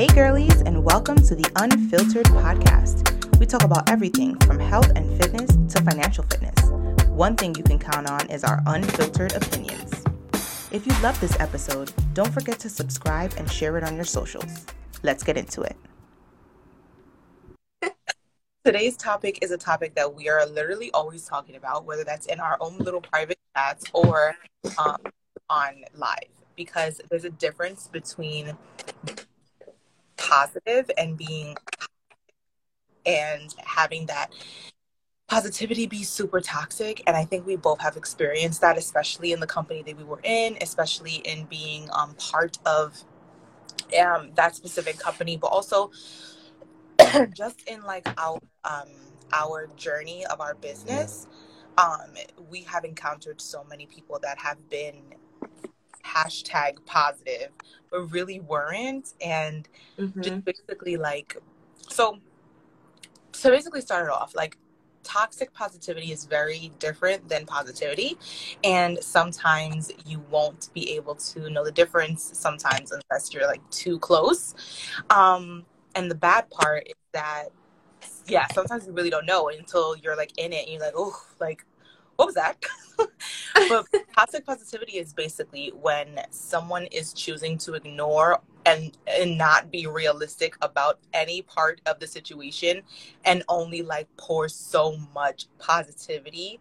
Hey girlies, and welcome to the Unfiltered Podcast. We talk about everything from health and fitness to financial fitness. One thing you can count on is our unfiltered opinions. If you love this episode, don't forget to subscribe and share it on your socials. Let's get into it. Today's topic is a topic that we are literally always talking about, whether that's in our own little private chats or on live, because there's a difference between positive and being and having that positivity be super toxic. And I think we both have experienced that, especially in the company that we were in, especially in being part of that specific company, but also just in like our journey of our business. We have encountered so many people that have been hashtag positive but really weren't, and just basically so basically started off like toxic positivity is very different than positivity, and sometimes you won't be able to know the difference sometimes unless you're like too close, and the bad part is that sometimes you really don't know until you're like in it and you're like, oh, like what was that? But toxic positivity is basically when someone is choosing to ignore and not be realistic about any part of the situation and only like pour so much positivity,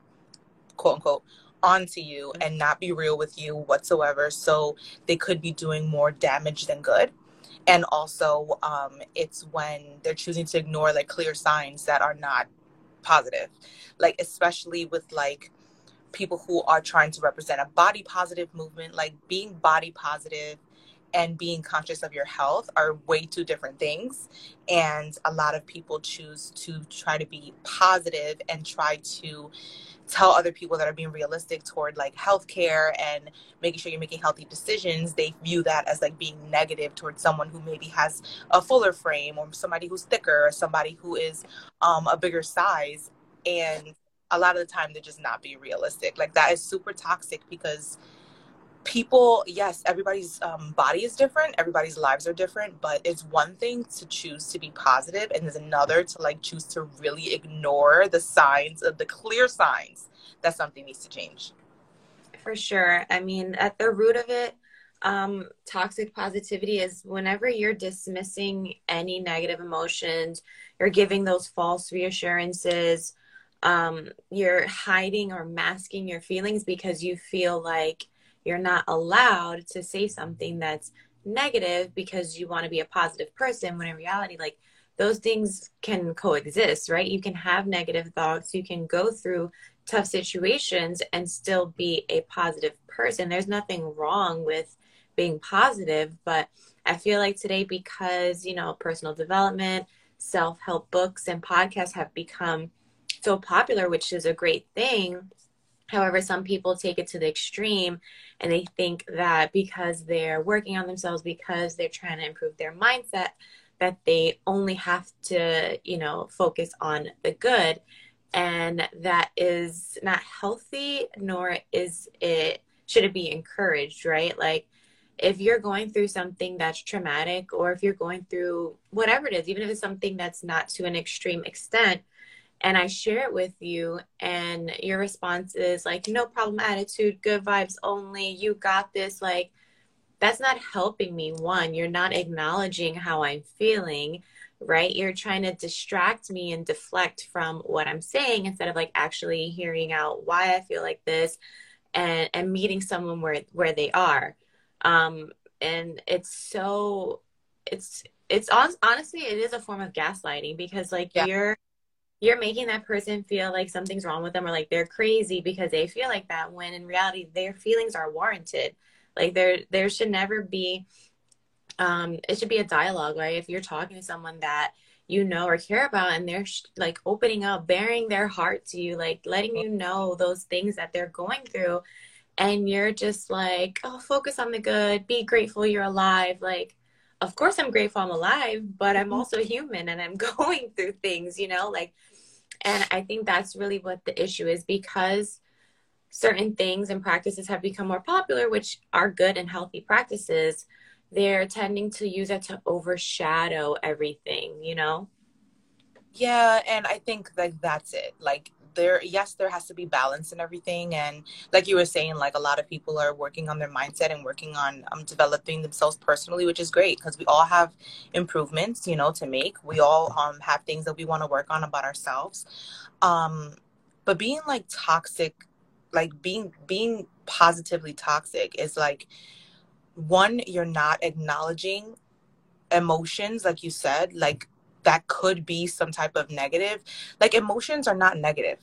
quote unquote, onto you and not be real with you whatsoever. So they could be doing more damage than good. And also it's when they're choosing to ignore like clear signs that are not positive, like especially with like people who are trying to represent a body positive movement. Like being body positive and being conscious of your health are way two different things, and a lot of people choose to try to be positive and try to tell other people that are being realistic toward like healthcare and making sure you're making healthy decisions, they view that as like being negative towards someone who maybe has a fuller frame or somebody who's thicker or somebody who is a bigger size. And a lot of the time they're just not being realistic. Like that is super toxic because people, yes, everybody's body is different, everybody's lives are different, but it's one thing to choose to be positive and there's another to like choose to really ignore the signs, of the clear signs that something needs to change. For sure. I mean, at the root of it, toxic positivity is whenever you're dismissing any negative emotions, you're giving those false reassurances, you're hiding or masking your feelings because you feel like you're not allowed to say something that's negative because you want to be a positive person, when in reality, like, those things can coexist, right? You can have negative thoughts, you can go through tough situations and still be a positive person. There's nothing wrong with being positive, but I feel like today, because, you know, personal development, self-help books and podcasts have become so popular, which is a great thing. However, some people take it to the extreme and they think that because they're working on themselves, because they're trying to improve their mindset, that they only have to, you know, focus on the good. And that is not healthy, nor is it, should it be encouraged, right? Like if you're going through something that's traumatic, or if you're going through whatever it is, even if it's something that's not to an extreme extent, and I share it with you and your response is like, no problem attitude, good vibes only, you got this, like, that's not helping me. One, you're not acknowledging how I'm feeling, right? You're trying to distract me and deflect from what I'm saying instead of like actually hearing out why I feel like this and meeting someone where they are. And it's so, it's honestly, it is a form of gaslighting because like you're making that person feel like something's wrong with them or like they're crazy because they feel like that, when in reality their feelings are warranted. Like there should never be, it should be a dialogue, right? If you're talking to someone that you know or care about and they're like opening up, bearing their heart to you, like letting you know those things that they're going through, and you're just like, oh, focus on the good, be grateful you're alive. Like, of course I'm grateful I'm alive, but I'm also human and I'm going through things, you know, like, and I think that's really what the issue is, because certain things and practices have become more popular, which are good and healthy practices. they're tending to use it to overshadow everything, you know? Yeah, and I think like that's it. Like there, yes, there has to be balance in everything. And like you were saying, like a lot of people are working on their mindset and working on developing themselves personally, which is great because we all have improvements, you know, to make. We all have things that we want to work on about ourselves. But being like toxic, like being positively toxic is like, one, you're not acknowledging emotions, like you said, like that could be some type of negative. Like emotions are not negative.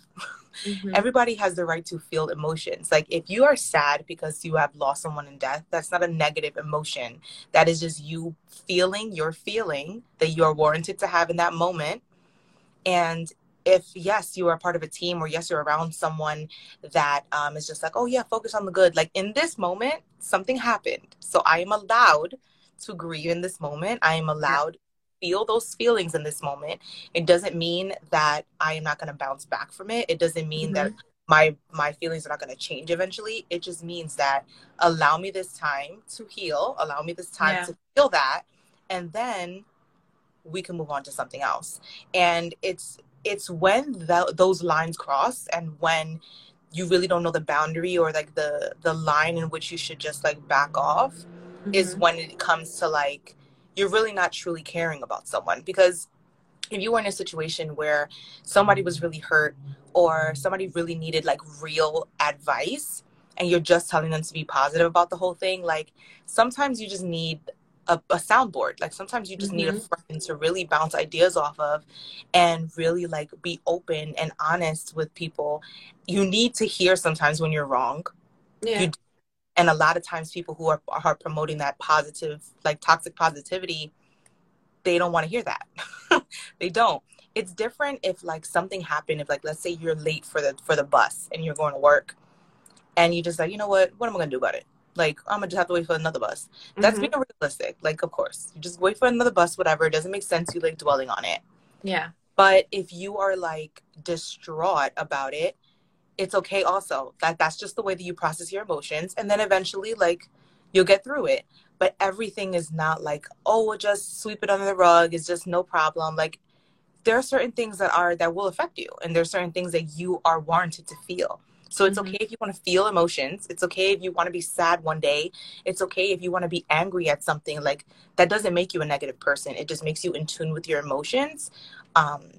Mm-hmm. Everybody has the right to feel emotions. Like if you are sad because you have lost someone in death, that's not a negative emotion. That is just you feeling your feeling that you are warranted to have in that moment. And if, yes, you are part of a team, or yes, you're around someone that is just like, oh yeah, focus on the good. Like in this moment, something happened. So I am allowed to grieve in this moment. I am allowed to feel those feelings in this moment. It doesn't mean that I am not going to bounce back from it. It doesn't mean that my feelings are not going to change eventually. It just means that allow me this time to heal. Allow me this time to feel that. And then we can move on to something else. And it's when those lines cross and when you really don't know the boundary or like the line in which you should just like back off is when it comes to like, you're really not truly caring about someone. Because if you were in a situation where somebody was really hurt or somebody really needed like real advice and you're just telling them to be positive about the whole thing, like sometimes you just need a soundboard. Like sometimes you just need a friend to really bounce ideas off of and really like be open and honest with people. You need to hear sometimes when you're wrong. Yeah. And a lot of times people who are promoting that positive, like toxic positivity, they don't want to hear that. They don't. It's different if like something happened, if like, let's say you're late for the bus and you're going to work and you just like, you know what am I going to do about it? Like, I'm going to just have to wait for another bus. That's being realistic. Like, of course, you just wait for another bus, whatever. It doesn't make sense. You like dwelling on it. Yeah. But if you are like distraught about it, it's okay also. That's just the way that you process your emotions. And then eventually, like, you'll get through it. But everything is not like, oh, we'll just sweep it under the rug. It's just no problem. Like, there are certain things that will affect you. And there are certain things that you are warranted to feel. So it's okay if you want to feel emotions. It's okay if you want to be sad one day. It's okay if you want to be angry at something. Like, that doesn't make you a negative person. It just makes you in tune with your emotions.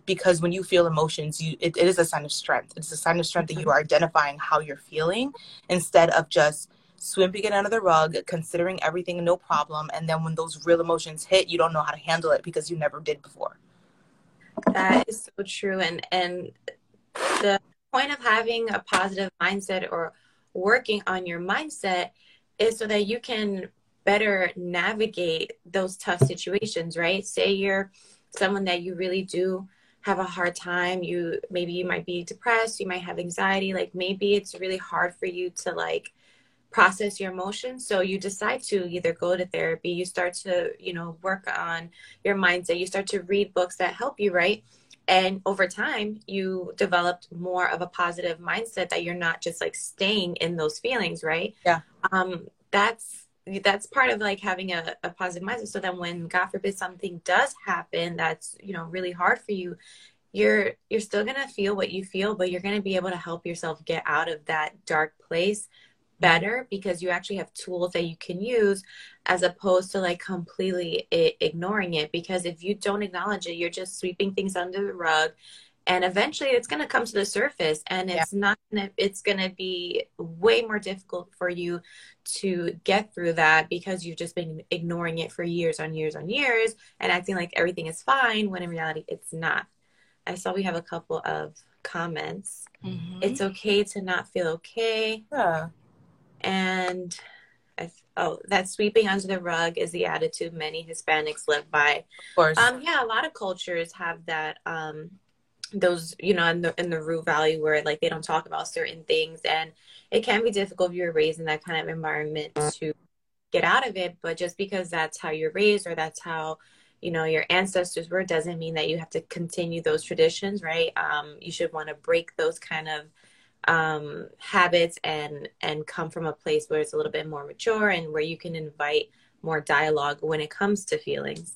Because when you feel emotions, it is a sign of strength. It's a sign of strength that you are identifying how you're feeling instead of just swimming it under the rug, considering everything no problem. And then when those real emotions hit, you don't know how to handle it because you never did before. That is so true. And the point of having a positive mindset or working on your mindset is so that you can better navigate those tough situations, right? Say you're someone that you really do have a hard time. You might be depressed, you might have anxiety, like maybe it's really hard for you to like process your emotions. So you decide to either go to therapy, you start to, you know, work on your mindset, you start to read books that help you, right? And over time, you developed more of a positive mindset that you're not just like staying in those feelings, right? Yeah. That's part of like having a positive mindset. So then when, God forbid, something does happen that's, you know, really hard for you, you're still going to feel what you feel, but you're going to be able to help yourself get out of that dark place better because you actually have tools that you can use as opposed to like completely ignoring it. Because if you don't acknowledge it, you're just sweeping things under the rug and eventually it's going to come to the surface and it's it's going to be way more difficult for you to get through that because you've just been ignoring it for years on years on years and acting like everything is fine when in reality it's not. I saw we have a couple of comments. It's okay to not feel okay. Yeah. And that sweeping under the rug is the attitude many Hispanics live by. Of course. Yeah, a lot of cultures have that. Those, you know, in the root value where like they don't talk about certain things, and it can be difficult if you're raised in that kind of environment to get out of it. But just because that's how you're raised or that's how, you know, your ancestors were, doesn't mean that you have to continue those traditions, right? You should want to break those kind of habits and come from a place where it's a little bit more mature and where you can invite more dialogue when it comes to feelings.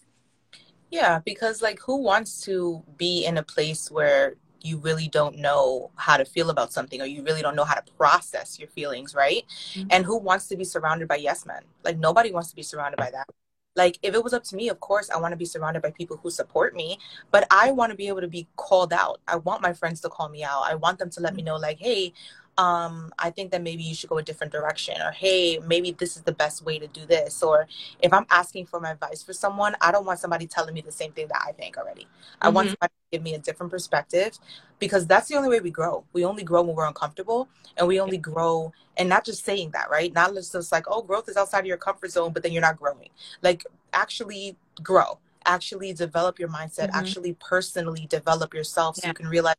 Yeah, because like who wants to be in a place where you really don't know how to feel about something, or you really don't know how to process your feelings, right? Mm-hmm. And who wants to be surrounded by yes men? Like nobody wants to be surrounded by that. Like if it was up to me, of course, I want to be surrounded by people who support me, but I want to be able to be called out. I want my friends to call me out. I want them to let me know like, hey, I think that maybe you should go a different direction, or hey, maybe this is the best way to do this. Or if I'm asking for my advice for someone, I don't want somebody telling me the same thing that I think already. I want somebody to give me a different perspective, because that's the only way we grow. We only grow when we're uncomfortable, and we only grow, and not just saying that, right? Not just like, oh, growth is outside of your comfort zone, but then you're not growing. Like actually grow, actually develop your mindset, actually personally develop yourself so you can realize,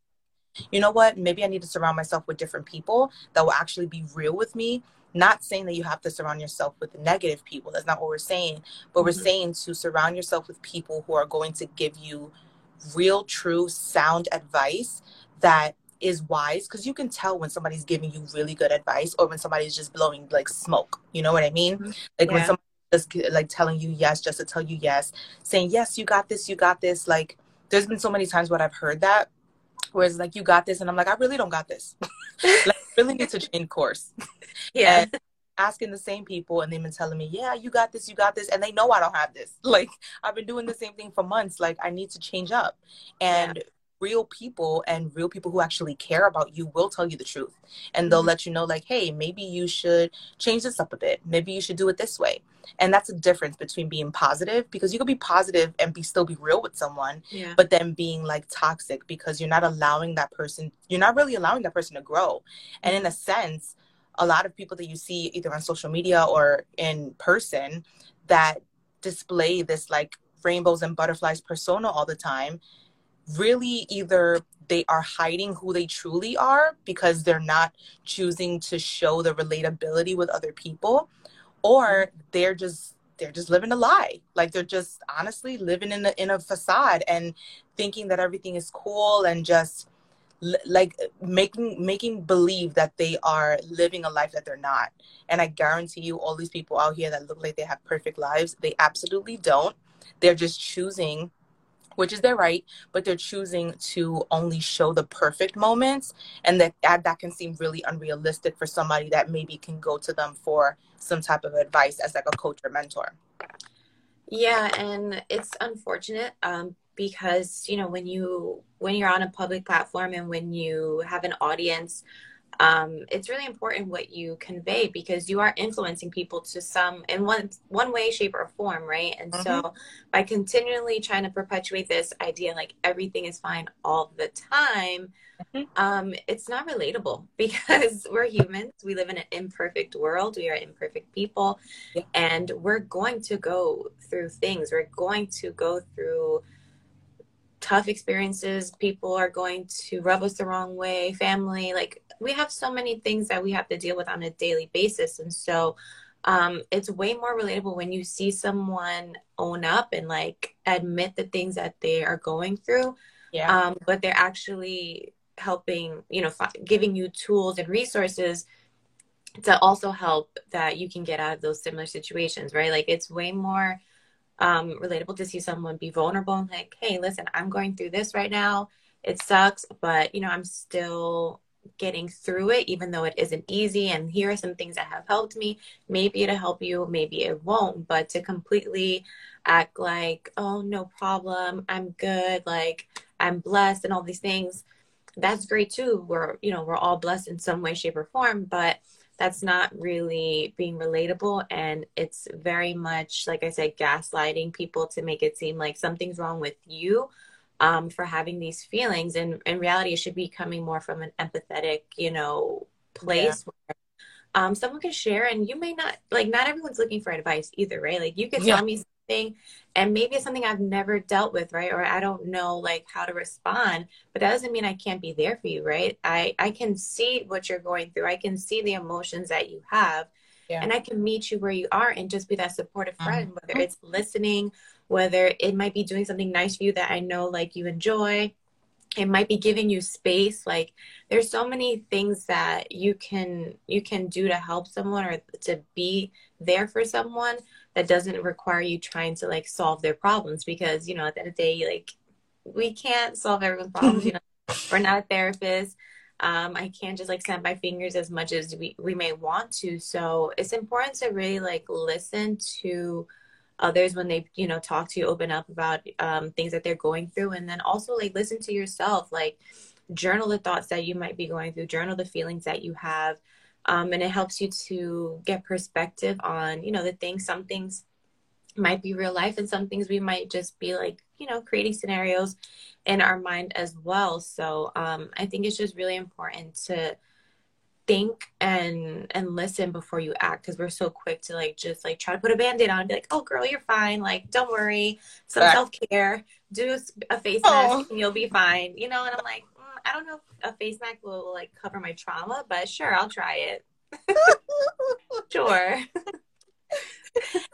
you know what, maybe I need to surround myself with different people that will actually be real with me. Not saying that you have to surround yourself with negative people. That's not what we're saying. But we're saying to surround yourself with people who are going to give you real, true, sound advice that is wise. Because you can tell when somebody's giving you really good advice, or when somebody's just blowing like smoke. You know what I mean? Like when somebody's just like telling you yes just to tell you yes. Saying, yes, you got this, you got this. Like there's been so many times when I've heard that. Whereas like, you got this, and I'm like, I really don't got this. Like, I really need to change course. Yeah. And asking the same people, and they've been telling me, yeah, you got this, and they know I don't have this. Like, I've been doing the same thing for months. Like, I need to change up. And real people, and real people who actually care about you, will tell you the truth, and they'll let you know, like, hey, maybe you should change this up a bit. Maybe you should do it this way. And that's the difference between being positive, because you could be positive and still be real with someone, but then being like toxic, because you're not really allowing that person to grow. And in a sense, a lot of people that you see either on social media or in person that display this like rainbows and butterflies persona all the time, really either they are hiding who they truly are because they're not choosing to show the relatability with other people, or they're just living a lie. Like they're just honestly living in a facade and thinking that everything is cool, and just like making believe that they are living a life that they're not. And I guarantee you, all these people out here that look like they have perfect lives, they absolutely don't. They're just choosing, which is their right, but they're choosing to only show the perfect moments, and that can seem really unrealistic for somebody that maybe can go to them for some type of advice as like a coach or mentor. Yeah, and it's unfortunate because, you know, when you're on a public platform and when you have an audience, it's really important what you convey, because you are influencing people to some in one way, shape, or form, right? And so by continually trying to perpetuate this idea like everything is fine all the time, it's not relatable, because we're humans. We live in an imperfect world. We are imperfect people, and we're going to go through things. We're going to go through tough experiences. People are going to rub us the wrong way, family, like we have so many things that we have to deal with on a daily basis. And so it's way more relatable when you see someone own up and like admit the things that they are going through, but they're actually helping, you know, giving you tools and resources to also help that you can get out of those similar situations, right? Like it's way more relatable to see someone be vulnerable and like, hey, listen, I'm going through this right now. It sucks, but you know, I'm still getting through it, even though it isn't easy. And here are some things that have helped me. Maybe it'll help you, maybe it won't. But to completely act like, oh, no problem, I'm good, like I'm blessed, and all these things, that's great too. We're all blessed in some way, shape, or form, but that's not really being relatable. And it's very much, like I said, gaslighting people to make it seem like something's wrong with you for having these feelings. And in reality, it should be coming more from an empathetic, you know, place where someone can share. And you may not, like, not everyone's looking for advice either, right? Like you could tell me something, and maybe it's something I've never dealt with, right? Or I don't know like how to respond, but that doesn't mean I can't be there for you, right? I can see what you're going through. I can see the emotions that you have, and I can meet you where you are and just be that supportive friend, whether it's listening, whether it might be doing something nice for you that I know like you enjoy, It might be giving you space. Like, there's so many things that you can do to help someone or to be there for someone that doesn't require you trying to like solve their problems, because, you know, at the end of the day, like, we can't solve everyone's problems. You know, we're not a therapist. I can't just like snap my fingers as much as we may want to. So it's important to really like listen to others when they, you know, talk to you, open up about things that they're going through. And then also like listen to yourself, like journal the thoughts that you might be going through, journal the feelings that you have. And it helps you to get perspective on, you know, the things. Some things might be real life, and some things we might just be like, you know, creating scenarios in our mind as well. So I think it's just really important to think and listen before you act, because we're so quick to like just like try to put a band-aid on and be like, oh girl, you're fine, like don't worry, some self-care, do a face mask and you'll be fine, you know. And I'm like, I don't know if a face mask will like cover my trauma, but sure, I'll try it. Sure.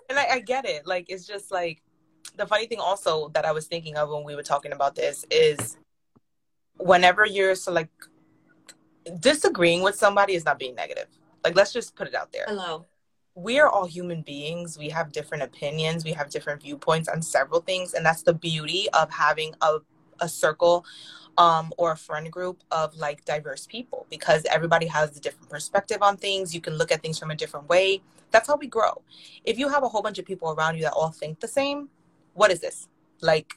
And I get it. Like, it's just like, the funny thing also that I was thinking of when we were talking about this is, whenever you're so like disagreeing with somebody is not being negative. Like, let's just put it out there. Hello. We are all human beings. We have different opinions. We have different viewpoints on several things. And that's the beauty of having a circle or a friend group of like diverse people, because everybody has a different perspective on things. You can look at things from a different way. That's how we grow. If you have a whole bunch of people around you that all think the same, what is this? Like,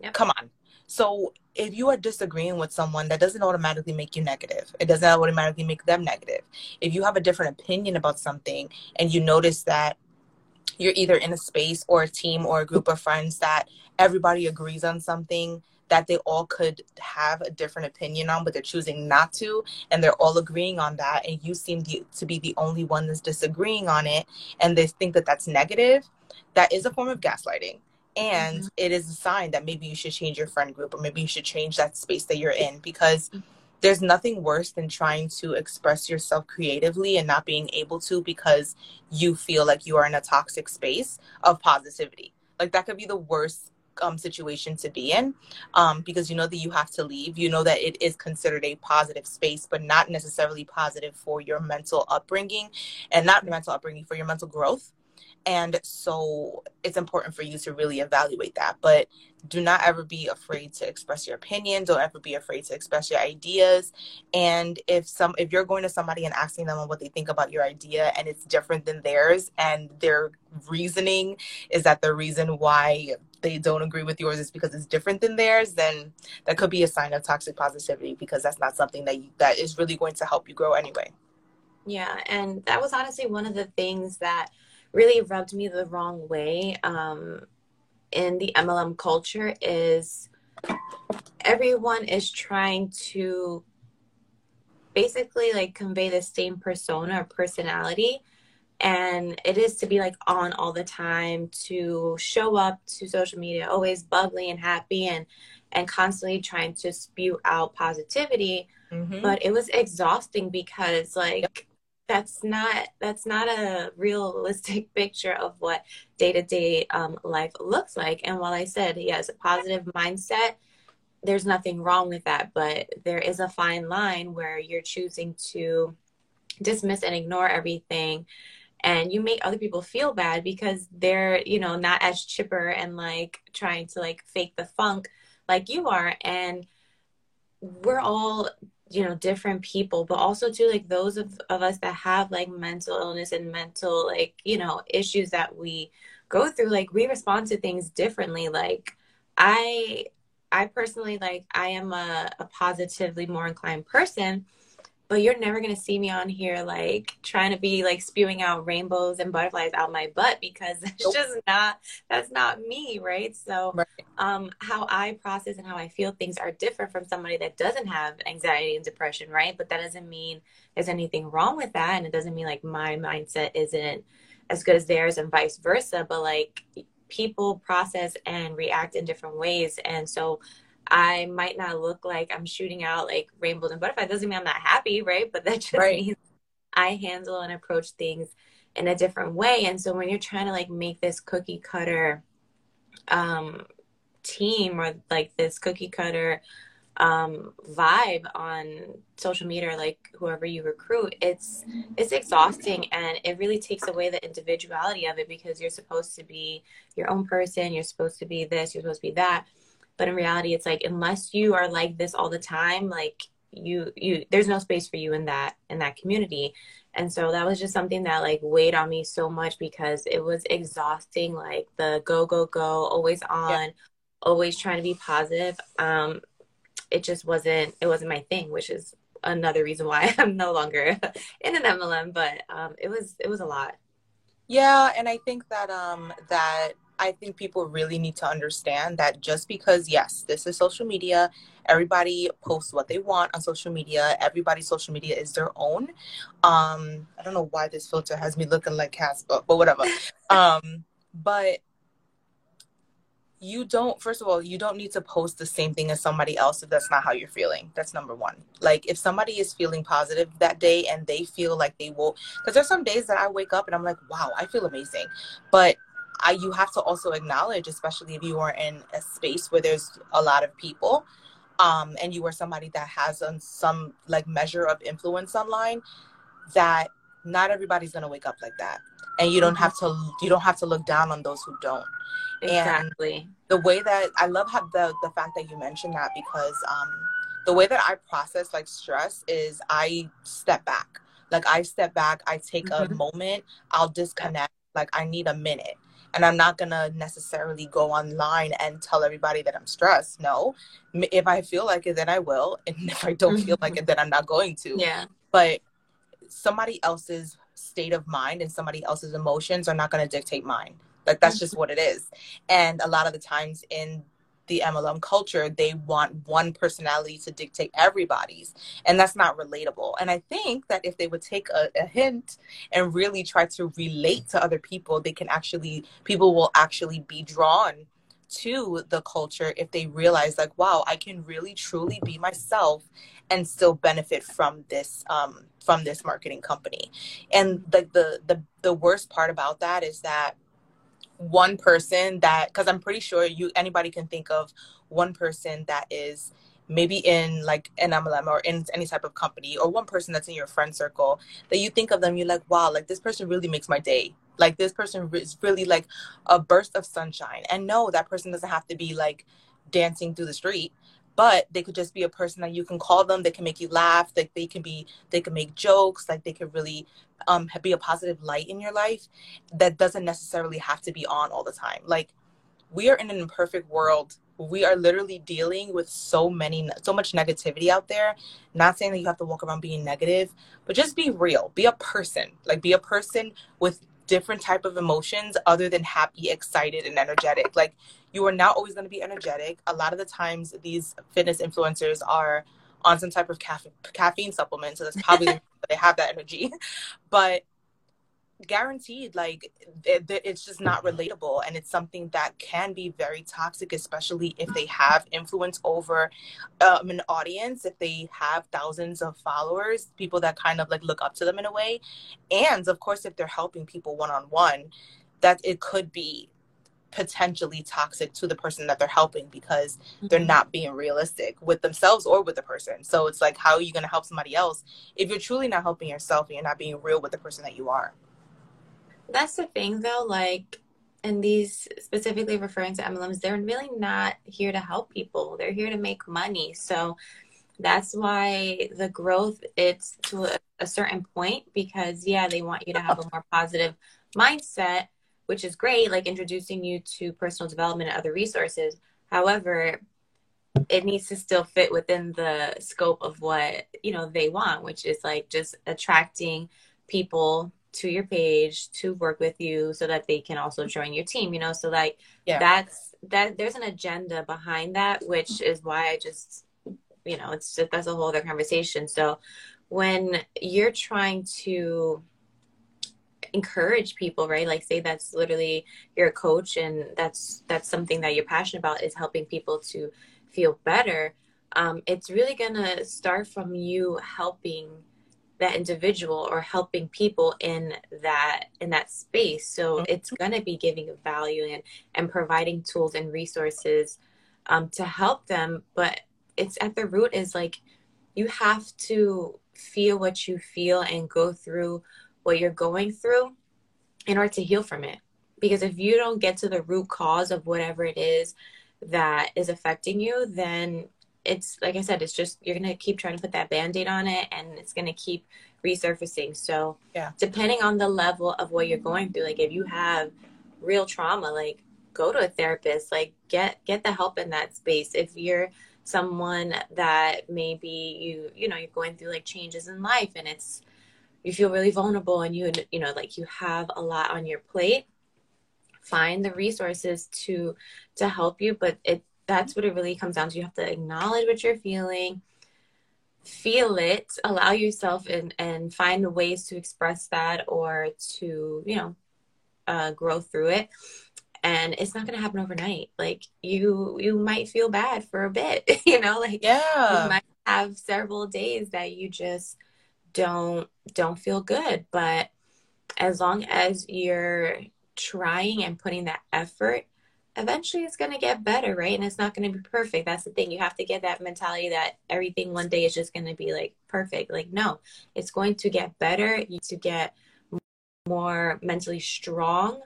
yep. Come on. So if you are disagreeing with someone, that doesn't automatically make you negative. It doesn't automatically make them negative. If you have a different opinion about something and you notice that you're either in a space or a team or a group of friends that everybody agrees on something that they all could have a different opinion on, but they're choosing not to, and they're all agreeing on that, and you seem to be the only one that's disagreeing on it, and they think that that's negative, that is a form of gaslighting. And it is a sign that maybe you should change your friend group, or maybe you should change that space that you're in, because there's nothing worse than trying to express yourself creatively and not being able to, because you feel like you are in a toxic space of positivity. Like, that could be the worst situation to be in, because you know that you have to leave. You know that it is considered a positive space, but not necessarily positive for your mental upbringing, and not mental upbringing, for your mental growth. And so it's important for you to really evaluate that. But do not ever be afraid to express your opinion. Don't ever be afraid to express your ideas. And if you're going to somebody and asking them what they think about your idea, and it's different than theirs, and their reasoning is that the reason why they don't agree with yours is because it's different than theirs, then that could be a sign of toxic positivity, because that's not something that is really going to help you grow anyway. Yeah, and that was honestly one of the things that really rubbed me the wrong way in the MLM culture, is everyone is trying to basically like convey the same persona or personality, and it is to be like on all the time, to show up to social media always bubbly and happy and constantly trying to spew out positivity. But it was exhausting, because like that's not a realistic picture of what day-to-day life looks like. And while I said, yes, a positive mindset, there's nothing wrong with that, but there is a fine line where you're choosing to dismiss and ignore everything, and you make other people feel bad because they're, you know, not as chipper and like trying to like fake the funk like you are. And we're all, you know, different people, but also too, like those of us that have like mental illness and mental, like, you know, issues that we go through, like we respond to things differently. Like I personally, like I am a positively more inclined person, but you're never going to see me on here, like trying to be like spewing out rainbows and butterflies out my butt, because it's just that's not me. Right. So how I process and how I feel things are different from somebody that doesn't have anxiety and depression. Right. But that doesn't mean there's anything wrong with that. And it doesn't mean like my mindset isn't as good as theirs and vice versa, but like people process and react in different ways. And so I might not look like I'm shooting out like rainbows and butterflies. It doesn't mean I'm not happy, right? But that just means I handle and approach things in a different way. And so when you're trying to like make this cookie cutter team, or like this cookie cutter vibe on social media, like whoever you recruit, it's exhausting, and it really takes away the individuality of it, because you're supposed to be your own person, you're supposed to be this, you're supposed to be that. But in reality, it's like, unless you are like this all the time, like you there's no space for you in that community. And so that was just something that like weighed on me so much, because it was exhausting, like the go, always on, yeah, always trying to be positive. It just wasn't my thing, which is another reason why I'm no longer in an MLM, but it was a lot. Yeah, and I think that I think people really need to understand that just because, yes, this is social media, everybody posts what they want on social media, everybody's social media is their own. I don't know why this filter has me looking like Cass, but whatever. But you don't, first of all, you don't need to post the same thing as somebody else if that's not how you're feeling. That's number one. Like, if somebody is feeling positive that day and they feel like they will, because there's some days that I wake up and I'm like, wow, I feel amazing. But you have to also acknowledge, especially if you are in a space where there's a lot of people, and you are somebody that has some like measure of influence online, that not everybody's going to wake up like that. And you don't have to look down on those who don't. Exactly. And the way that I love how the fact that you mentioned that, because the way that I process like stress is I step back. I take a moment. I'll disconnect. Like, I need a minute, and I'm not going to necessarily go online and tell everybody that I'm stressed. No, if I feel like it, then I will. And if I don't feel like it, then I'm not going to. Yeah. But somebody else's state of mind and somebody else's emotions are not going to dictate mine. Like, that's just what it is. And a lot of the times in the MLM culture, they want one personality to dictate everybody's, and that's not relatable. And I think that if they would take a hint and really try to relate to other people, people will actually be drawn to the culture if they realize, like, wow, I can really truly be myself and still benefit from this marketing company. And like the worst part about that is that one person that, because I'm pretty sure anybody can think of one person that is maybe in like an MLM or in any type of company, or one person that's in your friend circle that you think of them, you're like, wow, like this person really makes my day. Like this person is really like a burst of sunshine. And no, that person doesn't have to be like dancing through the street, but they could just be a person that you can call them. They can make you laugh. Like they can make jokes. Like they could really be a positive light in your life that doesn't necessarily have to be on all the time. Like, we are in an imperfect world. We are literally dealing with so much negativity out there. Not saying that you have to walk around being negative, but just be real. Be a person. Like, be a person with different type of emotions other than happy, excited, and energetic. Like, you are not always going to be energetic. A lot of the times these fitness influencers are on some type of caffeine supplement, so that's probably they have that energy. But guaranteed, like, it's just not relatable, and it's something that can be very toxic, especially if they have influence over an audience, if they have thousands of followers, people that kind of like look up to them in a way. And of course, if they're helping people one-on-one, that it could be potentially toxic to the person that they're helping, because they're not being realistic with themselves or with the person. So it's like, how are you going to help somebody else if you're truly not helping yourself and you're not being real with the person that you are? That's the thing, though. Like, and these specifically referring to MLMs, they're really not here to help people. They're here to make money. So that's why the growth, it's to a certain point, because yeah, they want you to have a more positive mindset, which is great, like introducing you to personal development and other resources. However, it needs to still fit within the scope of what, you know, they want, which is like just attracting people to your page to work with you so that they can also join your team, you know? So like, yeah, that there's an agenda behind that, which is why I just, you know, it's just, that's a whole other conversation. So when you're trying to encourage people, right, like say that's literally you're a coach and that's something that you're passionate about is helping people to feel better, it's really gonna start from you helping that individual or helping people in that space. So it's gonna be giving value and providing tools and resources to help them, but it's at the root is like, you have to feel what you feel and go through what you're going through in order to heal from it. Because if you don't get to the root cause of whatever it is that is affecting you, then it's, like I said, it's just, you're going to keep trying to put that Band-Aid on it, and it's going to keep resurfacing. So yeah, depending on the level of what you're going through, like if you have real trauma, like go to a therapist, like get the help in that space. If you're someone that maybe you know, you're going through like changes in life and it's, you feel really vulnerable and you know, like you have a lot on your plate, find the resources to help you. But that's what it really comes down to. You have to acknowledge what you're feeling, feel it, allow yourself and find the ways to express that or to, you know, grow through it. And it's not going to happen overnight. Like you might feel bad for a bit, you know, like yeah, you might have several days that you just don't feel good. But as long as you're trying and putting that effort, eventually it's going to get better, right? And it's not going to be perfect. That's the thing. You have to get that mentality that everything one day is just going to be like perfect. Like, no, it's going to get better. You need to get more mentally strong,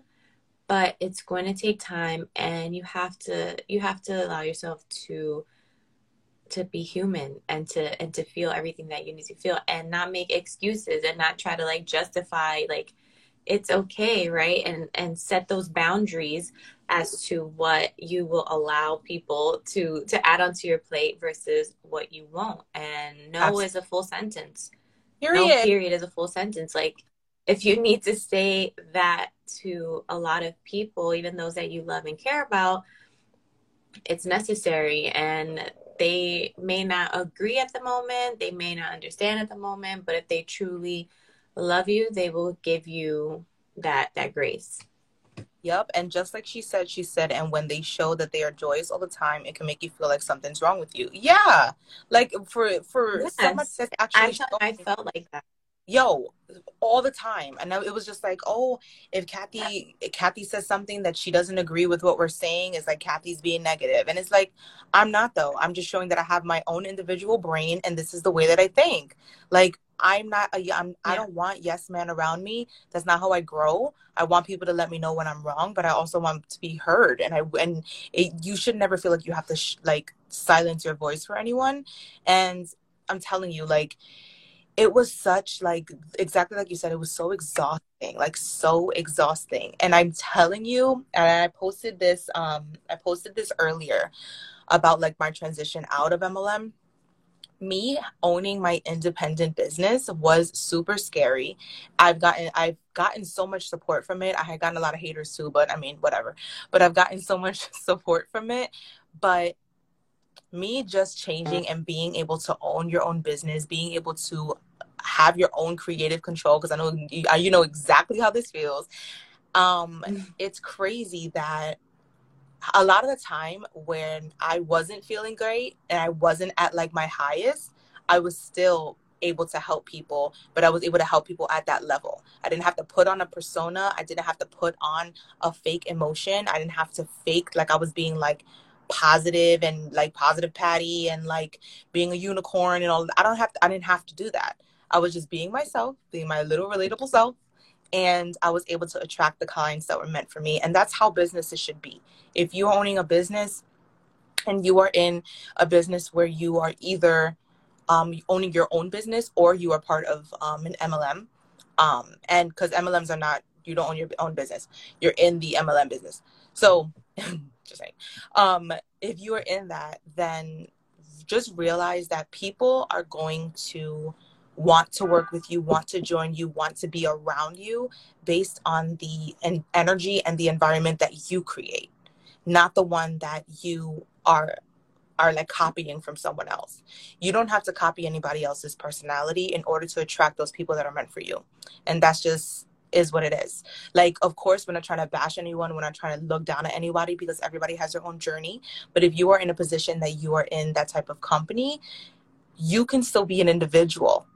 but it's going to take time, and you have to allow yourself to be human and to feel everything that you need to feel, and not make excuses and not try to like justify, like it's okay, right? And set those boundaries as to what you will allow people to add onto your plate versus what you won't. And no Absolutely. Is a full sentence. Period. No period is a full sentence. Like if you need to say that to a lot of people, even those that you love and care about, it's necessary, and they may not agree at the moment, they may not understand at the moment, but if they truly love you, they will give you that grace. Yep. And just like she said, and when they show that they are joyous all the time, it can make you feel like something's wrong with you. Yeah, like for yes. someone that actually I felt like that all the time. And it was just like, oh, if Kathy says something that she doesn't agree with what we're saying, it's like Kathy's being negative. And it's like, I'm not though. I'm just showing that I have my own individual brain, and this is the way that I think. Like I don't want yes men around me. That's not how I grow. I want people to let me know when I'm wrong, but I also want to be heard. You should never feel like you have to silence your voice for anyone. And I'm telling you, like, it was such, like, exactly like you said, it was so exhausting, like so exhausting. And I'm telling you, and I posted this earlier about like my transition out of MLM. Me owning my independent business was super scary. I've gotten so much support from it. I had gotten a lot of haters too, but I mean, whatever. But I've gotten so much support from it. But me just changing and being able to own your own business, being able to have your own creative control, because I know you know exactly how this feels. It's crazy that a lot of the time when I wasn't feeling great and I wasn't at like my highest, I was still able to help people, but I was able to help people at that level. I didn't have to put on a persona. I didn't have to put on a fake emotion. I didn't have to fake like I was being like positive and like positive Patty and like being a unicorn and all. I didn't have to do that. I was just being myself, being my little relatable self. And I was able to attract the clients that were meant for me. And that's how businesses should be. If you're owning a business and you are in a business where you are either owning your own business or you are part of an MLM, and because MLMs are not, you don't own your own business. You're in the MLM business. So just saying, if you are in that, then just realize that people are going to want to work with you, want to join you, want to be around you based on the energy and the environment that you create, not the one that you are like copying from someone else. You don't have to copy anybody else's personality in order to attract those people that are meant for you. And that's just is what it is. Like, of course, we're not trying to bash anyone. We're not trying to look down at anybody because everybody has their own journey. But if you are in a position that you are in that type of company, you can still be an individual.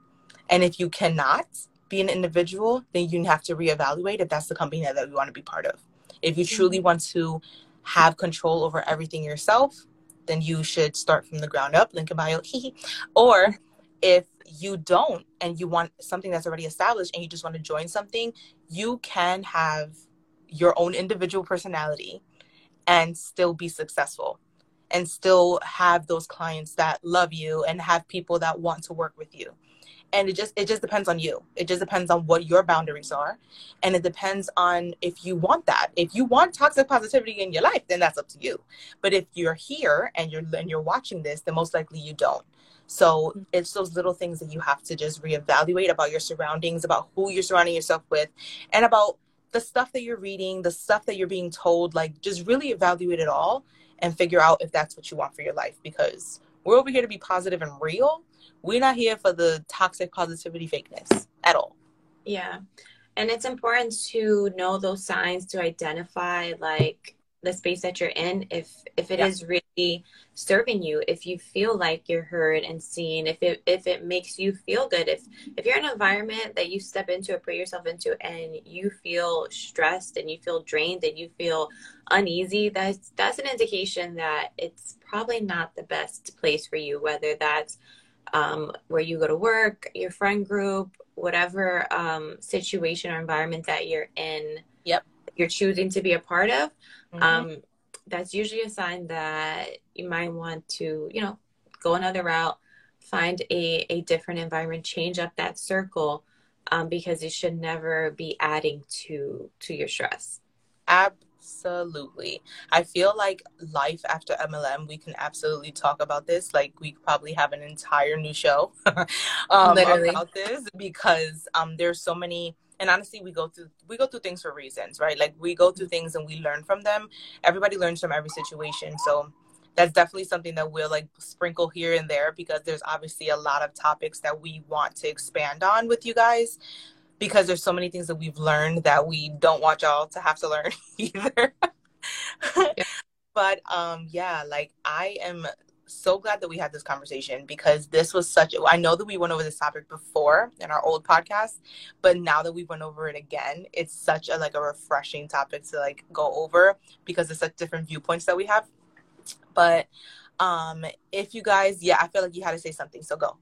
And if you cannot be an individual, then you have to reevaluate if that's the company that you want to be part of. If you truly want to have control over everything yourself, then you should start from the ground up, link in bio. Or if you don't and you want something that's already established and you just want to join something, you can have your own individual personality and still be successful and still have those clients that love you and have people that want to work with you. And it just depends on you. It just depends on what your boundaries are. And it depends on if you want that. If you want toxic positivity in your life, then that's up to you. But if you're here and you're watching this, then most likely you don't. So it's those little things that you have to just reevaluate about your surroundings, about who you're surrounding yourself with, and about the stuff that you're reading, the stuff that you're being told. Like, just really evaluate it all and figure out if that's what you want for your life, because we're over here to be positive and real. We're not here for the toxic positivity fakeness at all. Yeah. And it's important to know those signs to identify, like, the space that you're in, if it is really serving you, if you feel like you're heard and seen, if it makes you feel good, if you're in an environment that you step into or put yourself into and you feel stressed and you feel drained and you feel uneasy, that's an indication that it's probably not the best place for you, whether that's where you go to work, your friend group, whatever situation or environment that you're in, you're choosing to be a part of. Mm-hmm. That's usually a sign that you might want to, you know, go another route, find a different environment, change up that circle, because you should never be adding to your stress. Absolutely. I feel like life after MLM, we can absolutely talk about this. Like, we probably have an entire new show about this, because there's so many. And honestly, we go through things for reasons, right? Like, we go through things and we learn from them. Everybody learns from every situation. So that's definitely something that we'll, like, sprinkle here and there, because there's obviously a lot of topics that we want to expand on with you guys, because there's so many things that we've learned that we don't want y'all to have to learn either. Yeah. But like, I am so glad that we had this conversation, because this was I know that we went over this topic before in our old podcast, but now that we went over it again, it's such a refreshing topic to, like, go over, because it's such different viewpoints that we have. But if you guys, I feel like you had to say something, so go.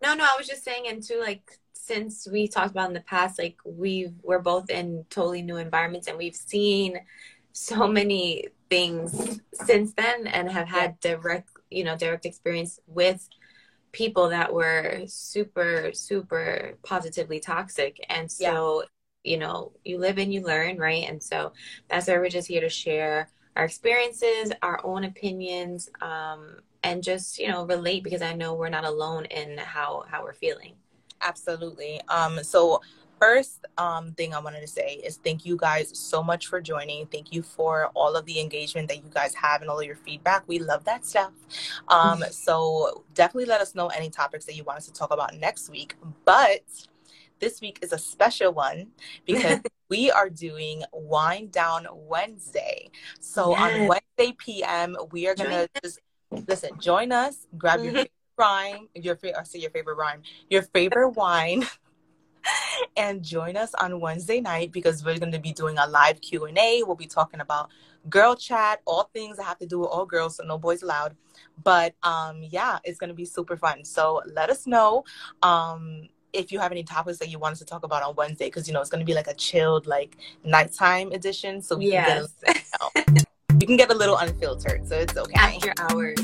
No, I was just saying, and too, like, since we talked about in the past, like, we're both in totally new environments and we've seen so many things since then, and have had direct experience with people that were super, super positively toxic. And so, you live and you learn, right? And so that's why we're just here to share our experiences, our own opinions, and just, relate, because I know we're not alone in how we're feeling. Absolutely. So first thing I wanted to say is thank you guys so much for joining. Thank you for all of the engagement that you guys have and all of your feedback. We love that stuff. So definitely let us know any topics that you want us to talk about next week. But this week is a special one, because we are doing Wind Down Wednesday. So on Wednesday PM, we are going to just join us, grab your rhyme, your favorite wine, and join us on Wednesday night, because we're going to be doing a live Q&A. We'll be talking about girl chat, all things that have to do with all girls, so no boys allowed. But it's going to be super fun. So let us know if you have any topics that you want us to talk about on Wednesday, because it's going to be like a chilled, like, nighttime edition, so we you can get a little unfiltered, so it's okay. After hours,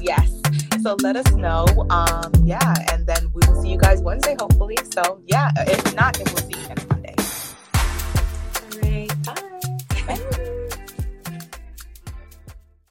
yes. So let us know. And then we will see you guys Wednesday, hopefully. So, if not, then we'll see you next time.